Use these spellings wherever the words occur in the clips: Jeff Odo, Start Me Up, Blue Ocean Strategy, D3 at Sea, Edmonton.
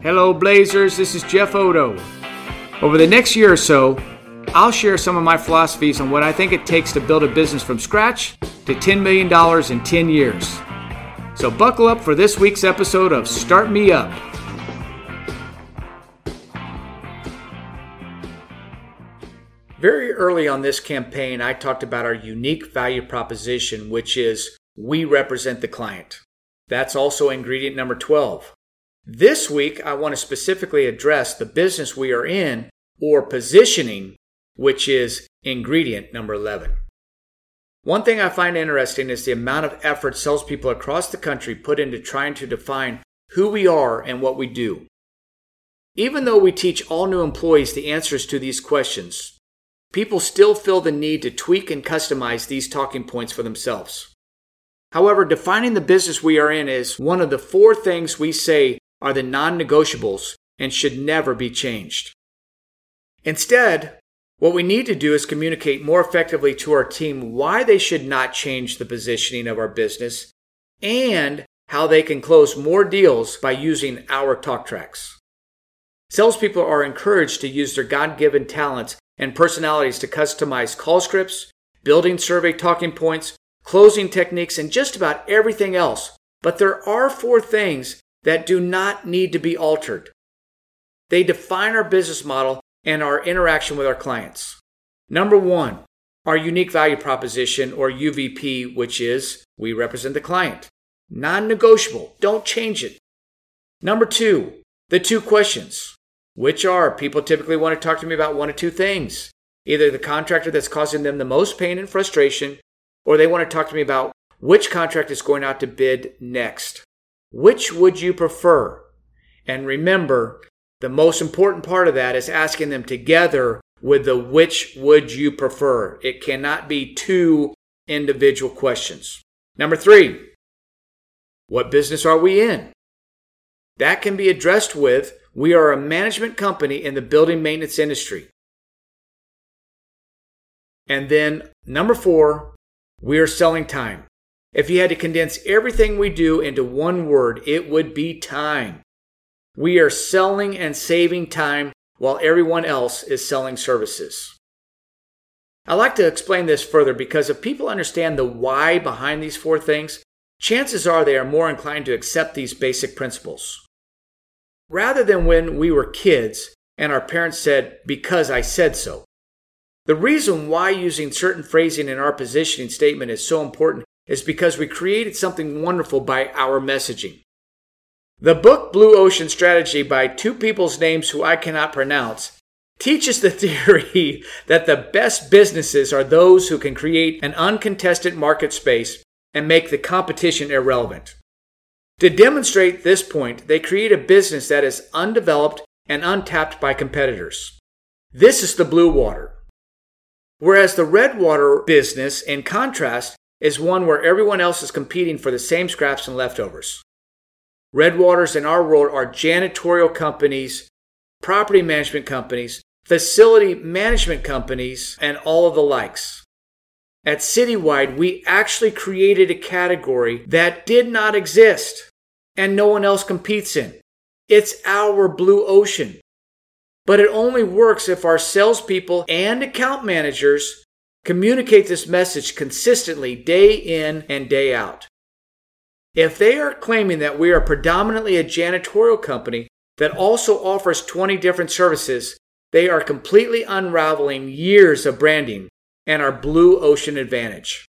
Hello Blazers, this is Jeff Odo. Over the next year or so, I'll share some of my philosophies on what I think it takes to build a business from scratch to $10 million in 10 years. So buckle up for this week's episode of Start Me Up. Very early on this campaign, I talked about our unique value proposition, which is we represent the client. That's also ingredient number 12. This week, I want to specifically address the business we are in or positioning, which is ingredient number 11. One thing I find interesting is the amount of effort salespeople across the country put into trying to define who we are and what we do. Even though we teach all new employees the answers to these questions, people still feel the need to tweak and customize these talking points for themselves. However, defining the business we are in is one of the four things we say are the non-negotiables and should never be changed. Instead, what we need to do is communicate more effectively to our team why they should not change the positioning of our business and how they can close more deals by using our talk tracks. Salespeople are encouraged to use their God-given talents and personalities to customize call scripts, building survey talking points, closing techniques, and just about everything else. But there are four things that do not need to be altered. They define our business model and our interaction with our clients. Number one, our unique value proposition, or UVP, which is we represent the client. Non-negotiable. Don't change it. Number two, the two questions, which are people typically want to talk to me about one of two things. Either the contractor that's causing them the most pain and frustration, or they want to talk to me about which contract is going out to bid next. Which would you prefer? And remember, the most important part of that is asking them together with the which would you prefer. It cannot be two individual questions. Number three, what business are we in? That can be addressed with, we are a management company in the building maintenance industry. And then number four, we are selling time. If you had to condense everything we do into one word, it would be time. We are selling and saving time while everyone else is selling services. I like to explain this further because if people understand the why behind these four things, chances are they are more inclined to accept these basic principles. Rather than when we were kids and our parents said, "Because I said so." The reason why using certain phrasing in our positioning statement is so important is because we created something wonderful by our messaging. The book Blue Ocean Strategy by two people's names who I cannot pronounce teaches the theory that the best businesses are those who can create an uncontested market space and make the competition irrelevant. To demonstrate this point, they create a business that is undeveloped and untapped by competitors. This is the blue water. Whereas the red water business, in contrast, is one where everyone else is competing for the same scraps and leftovers. Red waters in our world are janitorial companies, property management companies, facility management companies, and all of the likes. At Citywide, we actually created a category that did not exist and no one else competes in. It's our blue ocean. But it only works if our salespeople and account managers communicate this message consistently day in and day out. If they are claiming that we are predominantly a janitorial company that also offers 20 different services, they are completely unraveling years of branding and our blue ocean advantage.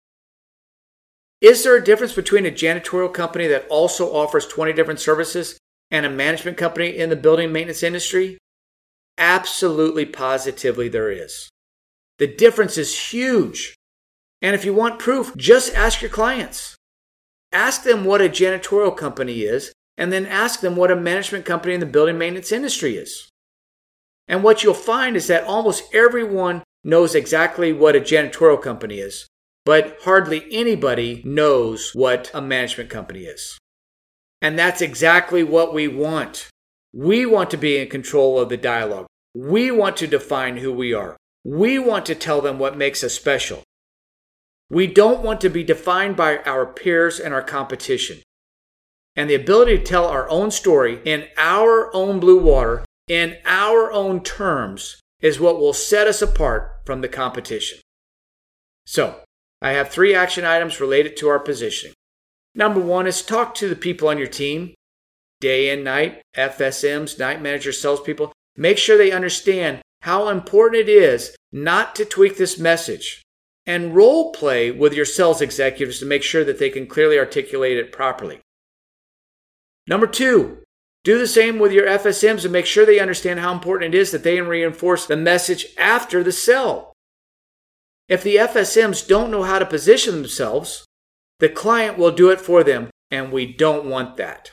Is there a difference between a janitorial company that also offers 20 different services and a management company in the building maintenance industry? Absolutely, positively, there is. The difference is huge. And if you want proof, just ask your clients. Ask them what a janitorial company is, and then ask them what a management company in the building maintenance industry is. And what you'll find is that almost everyone knows exactly what a janitorial company is, but hardly anybody knows what a management company is. And that's exactly what we want. We want to be in control of the dialogue. We want to define who we are. We want to tell them what makes us special. We don't want to be defined by our peers and our competition. and the ability to tell our own story in our own blue water, in our own terms, is what will set us apart from the competition. So, I have 3 action items related to our positioning. Number 1 is talk to the people on your team, day and night, FSMs, night managers, salespeople. Make sure they understand how important it is not to tweak this message, and role play with your sales executives to make sure that they can clearly articulate it properly. Number 2, do the same with your FSMs and make sure they understand how important it is that they reinforce the message after the sell. If the FSMs don't know how to position themselves, the client will do it for them, and we don't want that.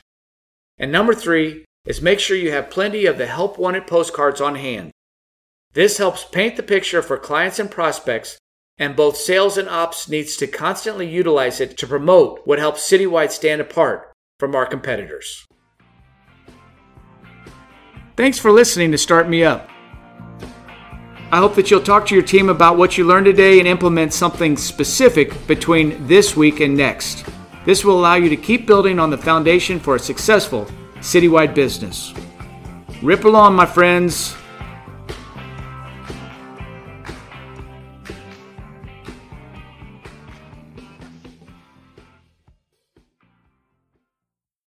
And number 3 is make sure you have plenty of the help wanted postcards on hand. This helps paint the picture for clients and prospects, and both sales and ops needs to constantly utilize it to promote what helps Citywide stand apart from our competitors. Thanks for listening to Start Me Up. I hope that you'll talk to your team about what you learned today and implement something specific between this week and next. This will allow you to keep building on the foundation for a successful Citywide business. Rip along, my friends.